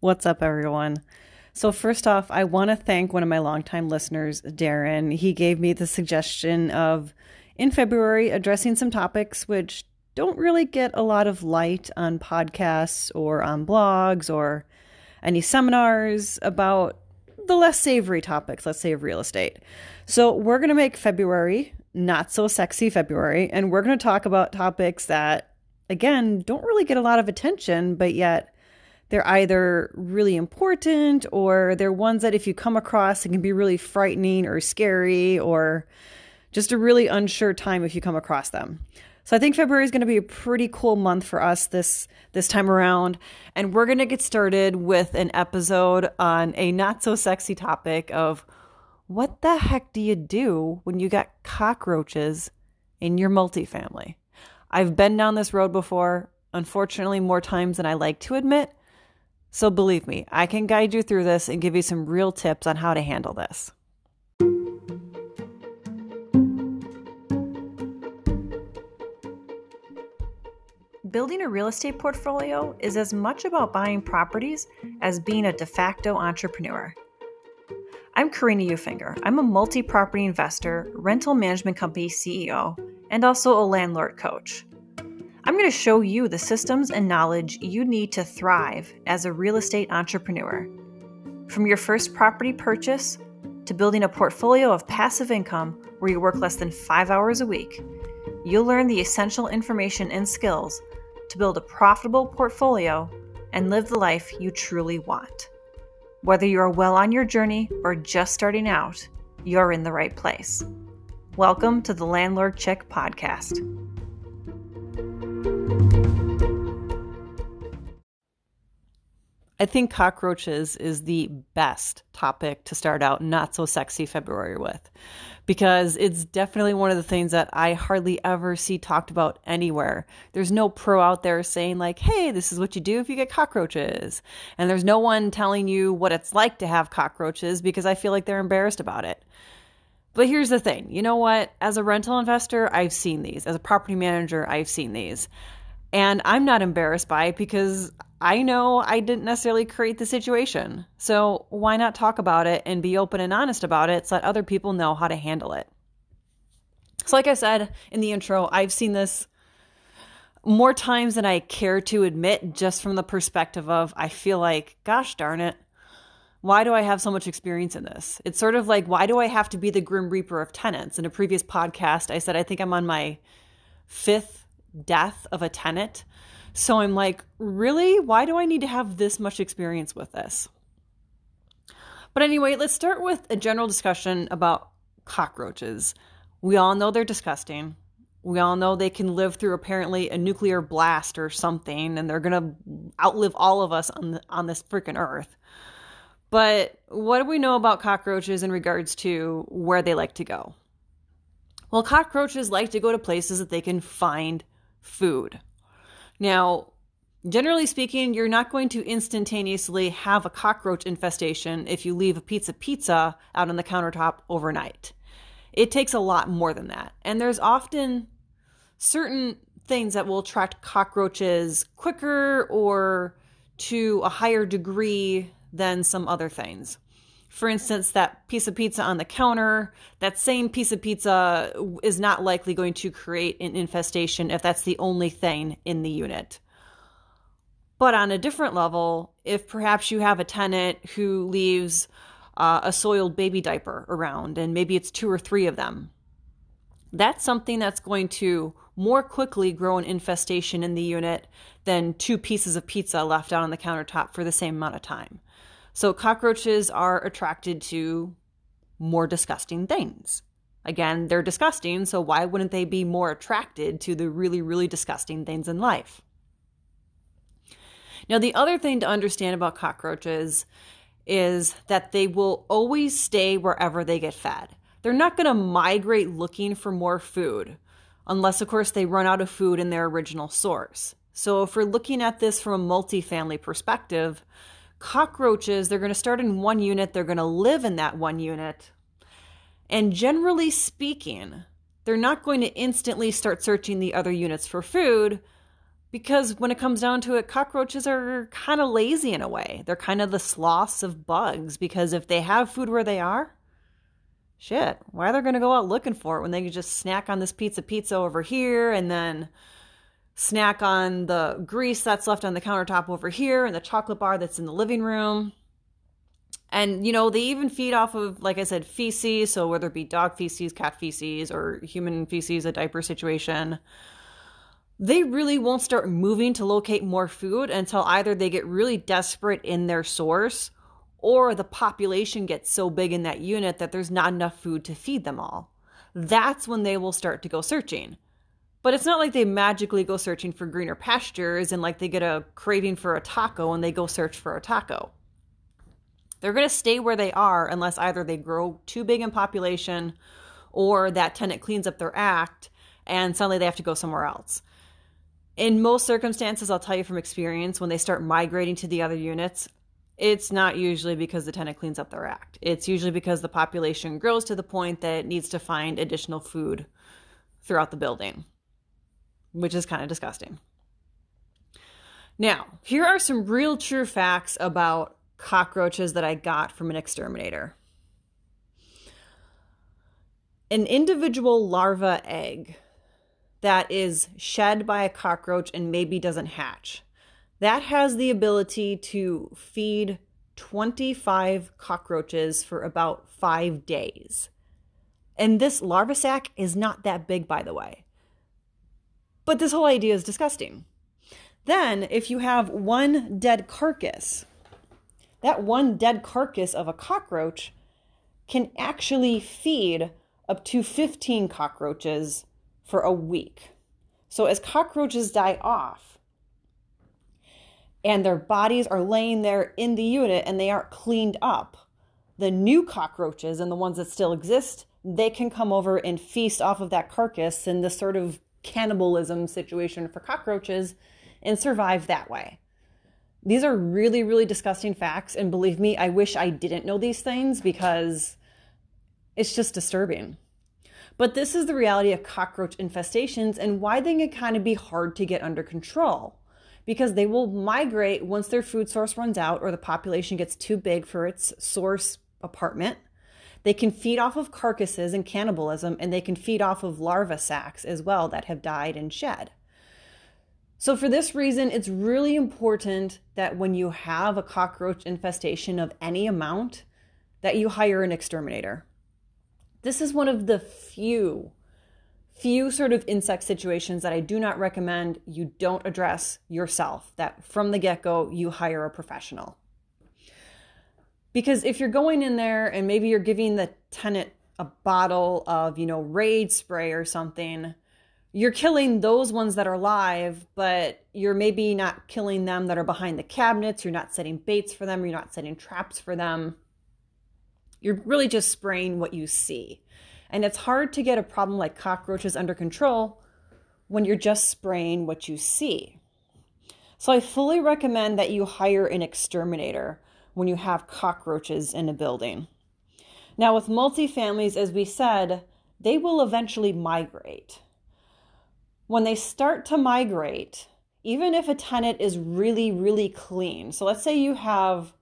What's up, everyone? So first off, I want to thank one of my longtime listeners, Darren. He gave me the suggestion of, in February, addressing some topics which don't really get a lot of light on podcasts or on blogs or any seminars about the less savory topics, let's say, of real estate. So we're going to make February Not So Sexy February, and we're going to talk about topics that, again, don't really get a lot of attention, but yet they're either really important or they're ones that if you come across, it can be really frightening or scary or just a really unsure time if you come across them. So I think February is going to be a pretty cool month for us this time around. And we're going to get started with an episode on a not so sexy topic of what the heck do you do when you got cockroaches in your multifamily? I've been down this road before, unfortunately, more times than I like to admit. So believe me, I can guide you through this and give you some real tips on how to handle this. Building a real estate portfolio is as much about buying properties as being a de facto entrepreneur. I'm Karina Eufinger. I'm a multi-property investor, rental management company CEO, and also a landlord coach. I'm going to show you the systems and knowledge you need to thrive as a real estate entrepreneur. From your first property purchase to building a portfolio of passive income where you work less than 5 hours a week, you'll learn the essential information and skills to build a profitable portfolio and live the life you truly want. Whether you are well on your journey or just starting out, you're in the right place. Welcome to the Landlord Chick Podcast. I think cockroaches is the best topic to start out Not So Sexy February with, because it's definitely one of the things that I hardly ever see talked about anywhere. There's no pro out there saying like, hey, this is what you do if you get cockroaches. And there's no one telling you what it's like to have cockroaches because I feel like they're embarrassed about it. But here's the thing. You know what? As a rental investor, I've seen these. As a property manager, I've seen these. And I'm not embarrassed by it because I know I didn't necessarily create the situation. So why not talk about it and be open and honest about it so that other people know how to handle it? So like I said in the intro, I've seen this more times than I care to admit, just from the perspective of I feel like, gosh darn it, why do I have so much experience in this? It's sort of like, why do I have to be the Grim Reaper of tenants? In a previous podcast, I said I think I'm on my fifth death of a tenant. So I'm like, really? Why do I need to have this much experience with this? But anyway, let's start with a general discussion about cockroaches. We all know they're disgusting. We all know they can live through apparently a nuclear blast or something, and they're going to outlive all of us on this freaking earth. But what do we know about cockroaches in regards to where they like to go? Well, cockroaches like to go to places that they can find food. Now, generally speaking, you're not going to instantaneously have a cockroach infestation if you leave a pizza out on the countertop overnight. It takes a lot more than that. And there's often certain things that will attract cockroaches quicker or to a higher degree than some other things. For instance, that piece of pizza on the counter, that same piece of pizza is not likely going to create an infestation if that's the only thing in the unit. But on a different level, if perhaps you have a tenant who leaves a soiled baby diaper around, and maybe it's 2 or 3 of them, that's something that's going to more quickly grow an infestation in the unit than 2 pieces of pizza left out on the countertop for the same amount of time. So cockroaches are attracted to more disgusting things. Again, they're disgusting, so why wouldn't they be more attracted to the really, really disgusting things in life? Now, the other thing to understand about cockroaches is that they will always stay wherever they get fed. They're not going to migrate looking for more food, unless, of course, they run out of food in their original source. So if we're looking at this from a multifamily perspective, cockroaches, they're going to start in one unit, they're going to live in that one unit, and generally speaking, they're not going to instantly start searching the other units for food Because when it comes down to it, cockroaches are kind of lazy in a way. They're kind of the sloths of bugs, because if they have food where they are, shit, why are they going to go out looking for it when they can just snack on this pizza over here and then snack on the grease that's left on the countertop over here and the chocolate bar that's in the living room? And, you know, they even feed off of, like I said, feces. So whether it be dog feces, cat feces, or human feces, a diaper situation, they really won't start moving to locate more food until either they get really desperate in their source or the population gets so big in that unit that there's not enough food to feed them all. That's when they will start to go searching. But it's not like they magically go searching for greener pastures and like they get a craving for a taco and they go search for a taco. They're going to stay where they are unless either they grow too big in population or that tenant cleans up their act and suddenly they have to go somewhere else. In most circumstances, I'll tell you from experience, when they start migrating to the other units, it's not usually because the tenant cleans up their act. It's usually because the population grows to the point that it needs to find additional food throughout the building, which is kind of disgusting. Now, here are some real true facts about cockroaches that I got from an exterminator. An individual larva egg that is shed by a cockroach and maybe doesn't hatch, that has the ability to feed 25 cockroaches for about 5 days. And this larva sac is not that big, by the way. But this whole idea is disgusting. Then, if you have one dead carcass, that one dead carcass of a cockroach can actually feed up to 15 cockroaches for a week. So as cockroaches die off and their bodies are laying there in the unit and they aren't cleaned up, the new cockroaches and the ones that still exist, they can come over and feast off of that carcass in this sort of cannibalism situation for cockroaches and survive that way. These are really, really disgusting facts. And believe me, I wish I didn't know these things because it's just disturbing. But this is the reality of cockroach infestations and why they can kind of be hard to get under control, because they will migrate once their food source runs out or the population gets too big for its source apartment. They can feed off of carcasses and cannibalism, and they can feed off of larva sacs as well that have died and shed. So for this reason, it's really important that when you have a cockroach infestation of any amount, that you hire an exterminator. This is one of the few sort of insect situations that I do not recommend you don't address yourself, that from the get-go, you hire a professional. Because if you're going in there and maybe you're giving the tenant a bottle of, you know, Raid spray or something, you're killing those ones that are live, but you're maybe not killing them that are behind the cabinets. You're not setting baits for them. You're not setting traps for them. You're really just spraying what you see. And it's hard to get a problem like cockroaches under control when you're just spraying what you see. So I fully recommend that you hire an exterminator when you have cockroaches in a building. Now with multifamilies, as we said, they will eventually migrate. When they start to migrate, even if a tenant is really, really clean, so let's say you have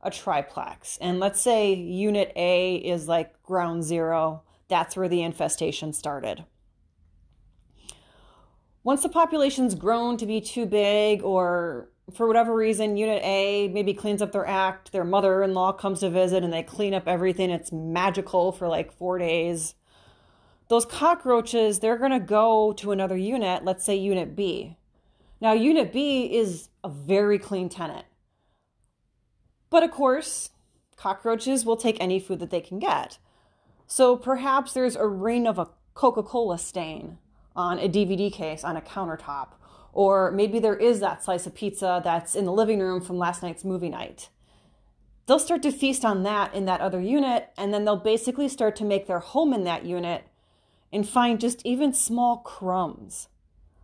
a triplex, and let's say unit A is like ground zero. That's where the infestation started. Once the population's grown to be too big, or for whatever reason, unit A maybe cleans up their act, their mother-in-law comes to visit and they clean up everything. It's magical for like 4 days. Those cockroaches, they're going to go to another unit. Let's say unit B. Now, unit B is a very clean tenant. But of course, cockroaches will take any food that they can get. So perhaps there's a ring of a Coca-Cola stain on a DVD case on a countertop. Or maybe there is that slice of pizza that's in the living room from last night's movie night. They'll start to feast on that in that other unit, and then they'll basically start to make their home in that unit and find just even small crumbs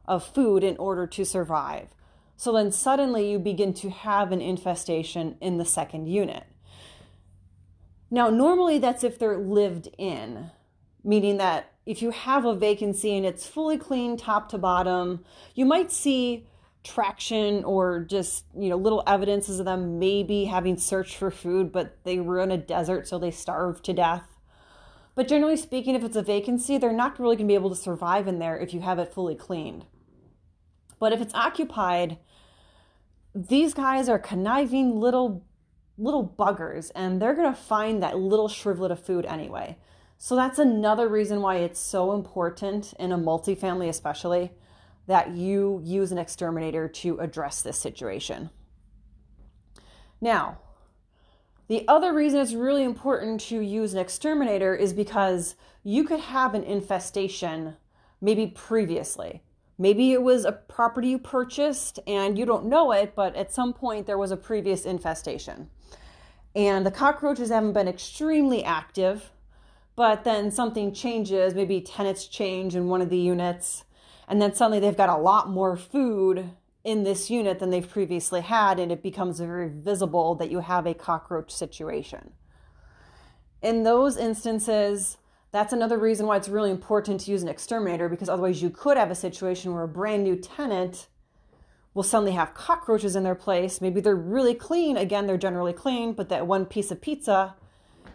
of food in order to survive. So then suddenly you begin to have an infestation in the second unit. Now, normally that's if they're lived in, meaning that if you have a vacancy and it's fully clean top to bottom, you might see traction or just, you know, little evidences of them maybe having searched for food, but they were in a desert, so they starved to death. But generally speaking, if it's a vacancy, they're not really going to be able to survive in there if you have it fully cleaned. But if it's occupied, these guys are conniving little buggers, and they're going to find that little shrivelet of food anyway. So that's another reason why it's so important in a multifamily especially that you use an exterminator to address this situation. Now, the other reason it's really important to use an exterminator is because you could have an infestation maybe previously. Maybe it was a property you purchased and you don't know it, but at some point there was a previous infestation. And the cockroaches haven't been extremely active, but then something changes, maybe tenants change in one of the units, and then suddenly they've got a lot more food in this unit than they've previously had, and it becomes very visible that you have a cockroach situation. In those instances, that's another reason why it's really important to use an exterminator, because otherwise you could have a situation where a brand new tenant will suddenly have cockroaches in their place. Maybe they're really clean. Again, they're generally clean, but that one piece of pizza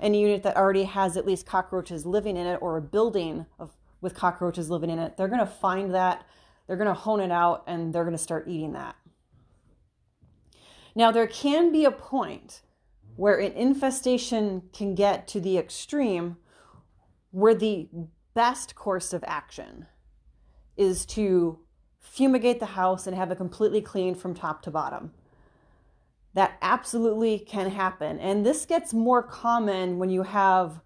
in a unit that already has at least cockroaches living in it, or a building with cockroaches living in it, they're going to find that, they're going to hone it out, and they're going to start eating that. Now, there can be a point where an infestation can get to the extreme where the best course of action is to fumigate the house and have it completely clean from top to bottom. That absolutely can happen. And this gets more common when you have,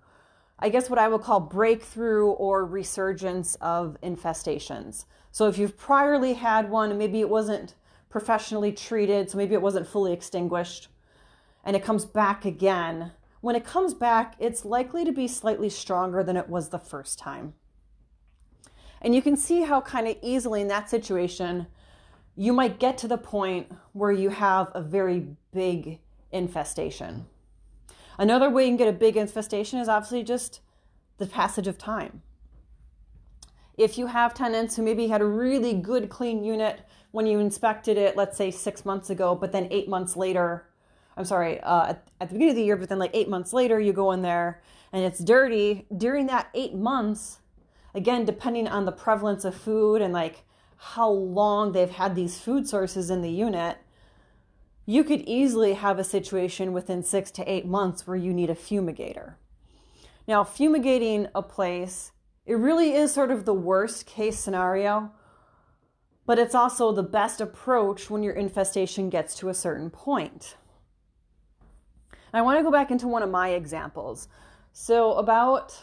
I guess, what I would call breakthrough or resurgence of infestations. So if you've priorly had one, and maybe it wasn't professionally treated, so maybe it wasn't fully extinguished, and it comes back again. When it comes back, it's likely to be slightly stronger than it was the first time. And you can see how kind of easily in that situation, you might get to the point where you have a very big infestation. Another way you can get a big infestation is obviously just the passage of time. If you have tenants who maybe had a really good clean unit when you inspected it, let's say 6 months ago, but then 8 months later, at the beginning of the year, but then like 8 months later, you go in there and it's dirty. During that 8 months, again, depending on the prevalence of food and like how long they've had these food sources in the unit, you could easily have a situation within 6 to 8 months where you need a fumigator. Now, fumigating a place, it really is sort of the worst case scenario, but it's also the best approach when your infestation gets to a certain point. I want to go back into one of my examples. So about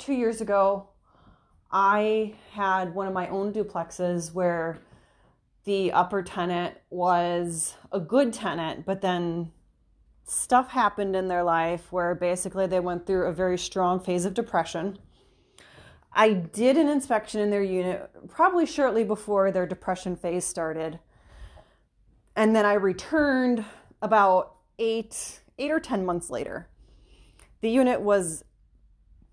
2 years ago, I had one of my own duplexes where the upper tenant was a good tenant, but then stuff happened in their life where basically they went through a very strong phase of depression. I did an inspection in their unit probably shortly before their depression phase started. And then I returned about eight or 10 months later. The unit was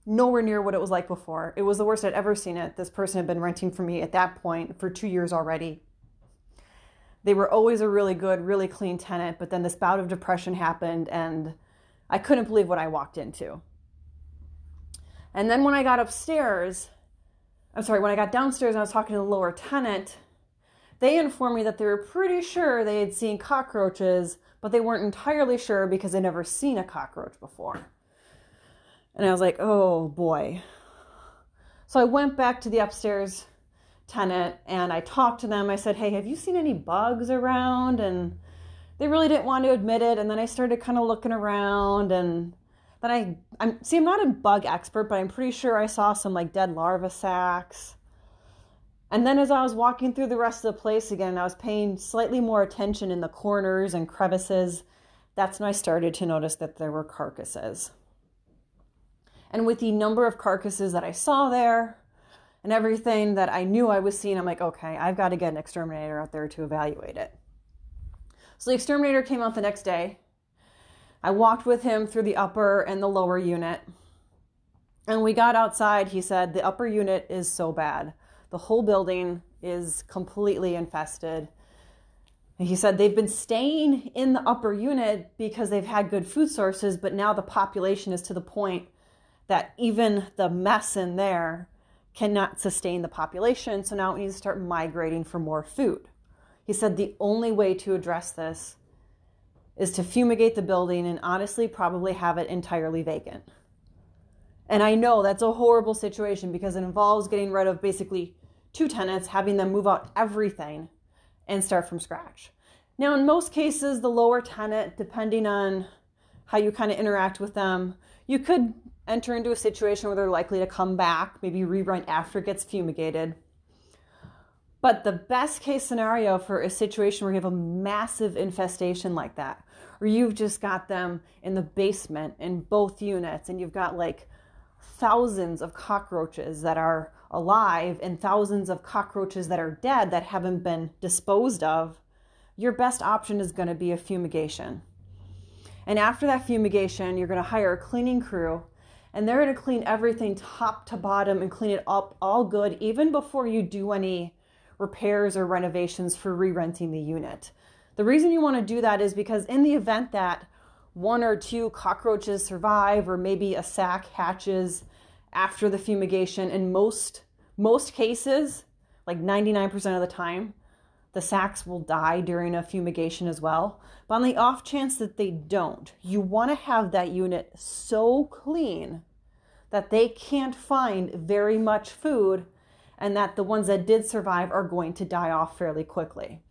nowhere near what it was like before. It was the worst I'd ever seen it. This person had been renting from me at that point for 2 years already. They were always a really good, really clean tenant, but then this bout of depression happened and I couldn't believe what I walked into. And then when I got downstairs and I was talking to the lower tenant, they informed me that they were pretty sure they had seen cockroaches, but they weren't entirely sure because they'd never seen a cockroach before. And I was like, oh boy. So I went back to the upstairs tenant and I talked to them. I said, hey, have you seen any bugs around? And they really didn't want to admit it. And then I started kind of looking around, and then I'm not a bug expert, but I'm pretty sure I saw some like dead larva sacs. And then as I was walking through the rest of the place again, I was paying slightly more attention in the corners and crevices. That's when I started to notice that there were carcasses. And with the number of carcasses that I saw there and everything that I knew I was seeing, I'm like, okay, I've got to get an exterminator out there to evaluate it. So the exterminator came out the next day. I walked with him through the upper and the lower unit. And we got outside. He said, the upper unit is so bad. The whole building is completely infested. He said they've been staying in the upper unit because they've had good food sources, but now the population is to the point that even the mess in there cannot sustain the population. So now we need to start migrating for more food. He said the only way to address this is to fumigate the building and honestly probably have it entirely vacant. And I know that's a horrible situation because it involves getting rid of basically 2 tenants, having them move out everything and start from scratch. Now, in most cases, the lower tenant, depending on how you kind of interact with them, you could enter into a situation where they're likely to come back, maybe re-rent after it gets fumigated. But the best case scenario for a situation where you have a massive infestation like that, or you've just got them in the basement in both units and you've got like thousands of cockroaches that are alive and thousands of cockroaches that are dead that haven't been disposed of, your best option is going to be a fumigation. And after that fumigation, you're going to hire a cleaning crew, and they're going to clean everything top to bottom and clean it up all good, even before you do any repairs or renovations for re-renting the unit. The reason you want to do that is because in the event that 1 or 2 cockroaches survive, or maybe a sack hatches after the fumigation, in most cases, like 99% of the time, the sacks will die during a fumigation as well. But on the off chance that they don't, you want to have that unit so clean that they can't find very much food, and that the ones that did survive are going to die off fairly quickly.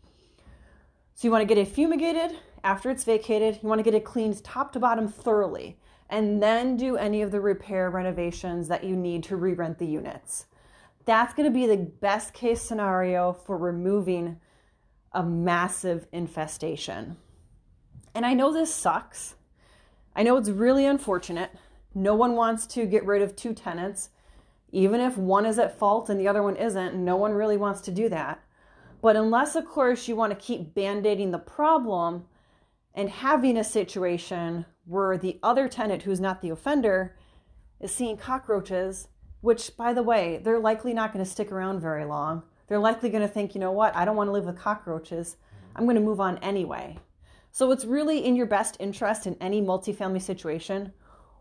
So you want to get it fumigated after it's vacated. You want to get it cleaned top to bottom thoroughly, and then do any of the repair renovations that you need to re-rent the units. That's going to be the best case scenario for removing a massive infestation. And I know this sucks. I know it's really unfortunate. No one wants to get rid of 2 tenants. Even if one is at fault and the other one isn't, no one really wants to do that. But unless, of course, you want to keep band-aiding the problem and having a situation where the other tenant who's not the offender is seeing cockroaches, which, by the way, they're likely not going to stick around very long. They're likely going to think, you know what, I don't want to live with cockroaches. I'm going to move on anyway. So it's really in your best interest in any multifamily situation,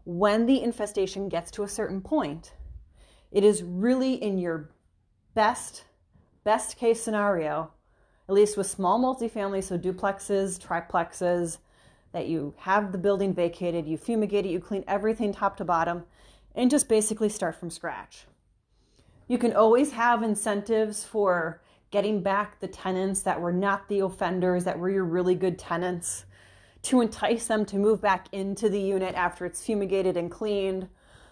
when the infestation gets to a certain point, it is really in your best case scenario, at least with small multifamily, so duplexes, triplexes, that you have the building vacated, you fumigate it, you clean everything top to bottom, and just basically start from scratch. You can always have incentives for getting back the tenants that were not the offenders, that were your really good tenants, to entice them to move back into the unit after it's fumigated and cleaned,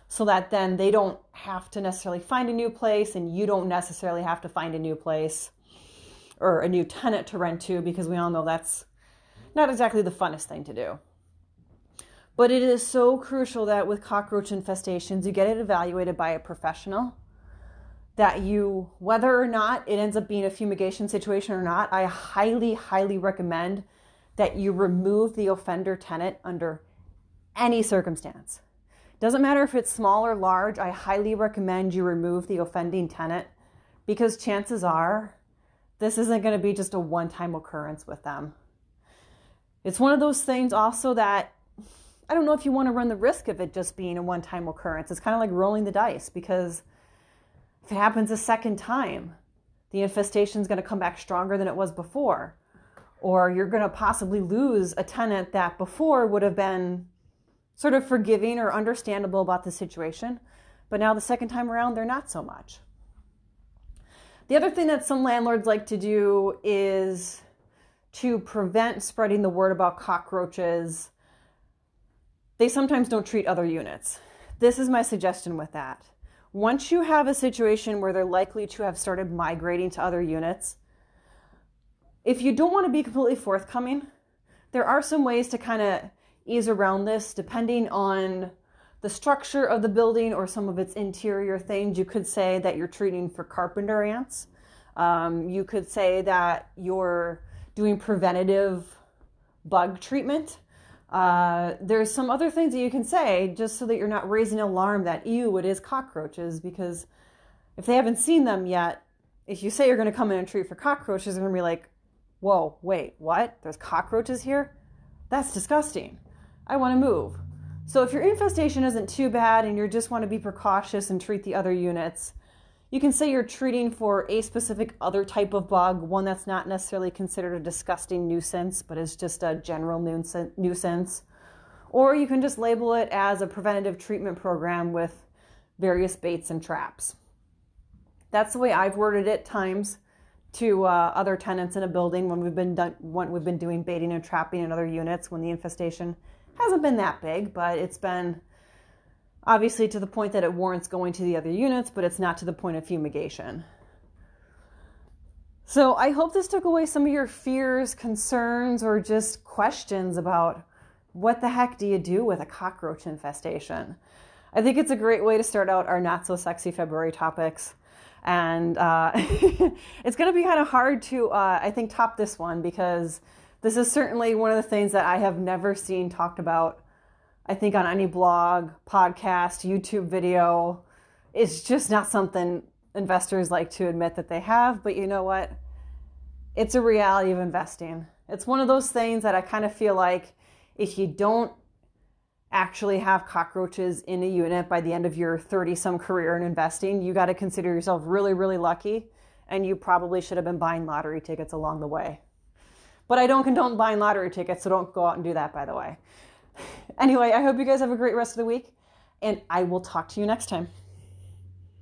so that then they don't have to necessarily find a new place and you don't necessarily have to find a new place or a new tenant to rent to, because we all know that's not exactly the funnest thing to do. But it is so crucial that with cockroach infestations, you get it evaluated by a professional, that you, whether or not it ends up being a fumigation situation or not, I highly, highly recommend that you remove the offender tenant under any circumstance. Doesn't matter if it's small or large, I highly recommend you remove the offending tenant, because chances are this isn't going to be just a one-time occurrence with them. It's one of those things also that I don't know if you want to run the risk of it just being a one-time occurrence. It's kind of like rolling the dice, because if it happens a second time, the infestation is going to come back stronger than it was before, or you're going to possibly lose a tenant that before would have been sort of forgiving or understandable about the situation, but now the second time around, they're not so much. The other thing that some landlords like to do is to prevent spreading the word about cockroaches, they sometimes don't treat other units. This is my suggestion with that. Once you have a situation where they're likely to have started migrating to other units, if you don't want to be completely forthcoming, there are some ways to kind of ease around this, depending on the structure of the building or some of its interior things. You could say that you're treating for carpenter ants. You could say that you're doing preventative bug treatment. There's some other things that you can say just so that you're not raising alarm that, ew, it is cockroaches, because if they haven't seen them yet, if you say you're going to come in and treat for cockroaches, they're going to be like, whoa, wait, what? There's cockroaches here? That's disgusting. I want to move. So if your infestation isn't too bad and you just want to be precautious and treat the other units, you can say you're treating for a specific other type of bug, one that's not necessarily considered a disgusting nuisance, but is just a general nuisance. Or you can just label it as a preventative treatment program with various baits and traps. That's the way I've worded it times to other tenants in a building when we've been doing baiting and trapping in other units when the infestation hasn't been that big, but it's been obviously to the point that it warrants going to the other units, but it's not to the point of fumigation. So I hope this took away some of your fears, concerns, or just questions about what the heck do you do with a cockroach infestation. I think it's a great way to start out our Not So Sexy February topics. And it's going to be kind of hard to, I think, top this one, because this is certainly one of the things that I have never seen talked about, I think, on any blog, podcast, YouTube video. It's just not something investors like to admit that they have. But you know what? It's a reality of investing. It's one of those things that I kind of feel like if you don't actually have cockroaches in a unit by the end of your 30-some career in investing, you got to consider yourself really, really lucky. And you probably should have been buying lottery tickets along the way. But I don't condone buying lottery tickets, so don't go out and do that, by the way. Anyway, I hope you guys have a great rest of the week, and I will talk to you next time.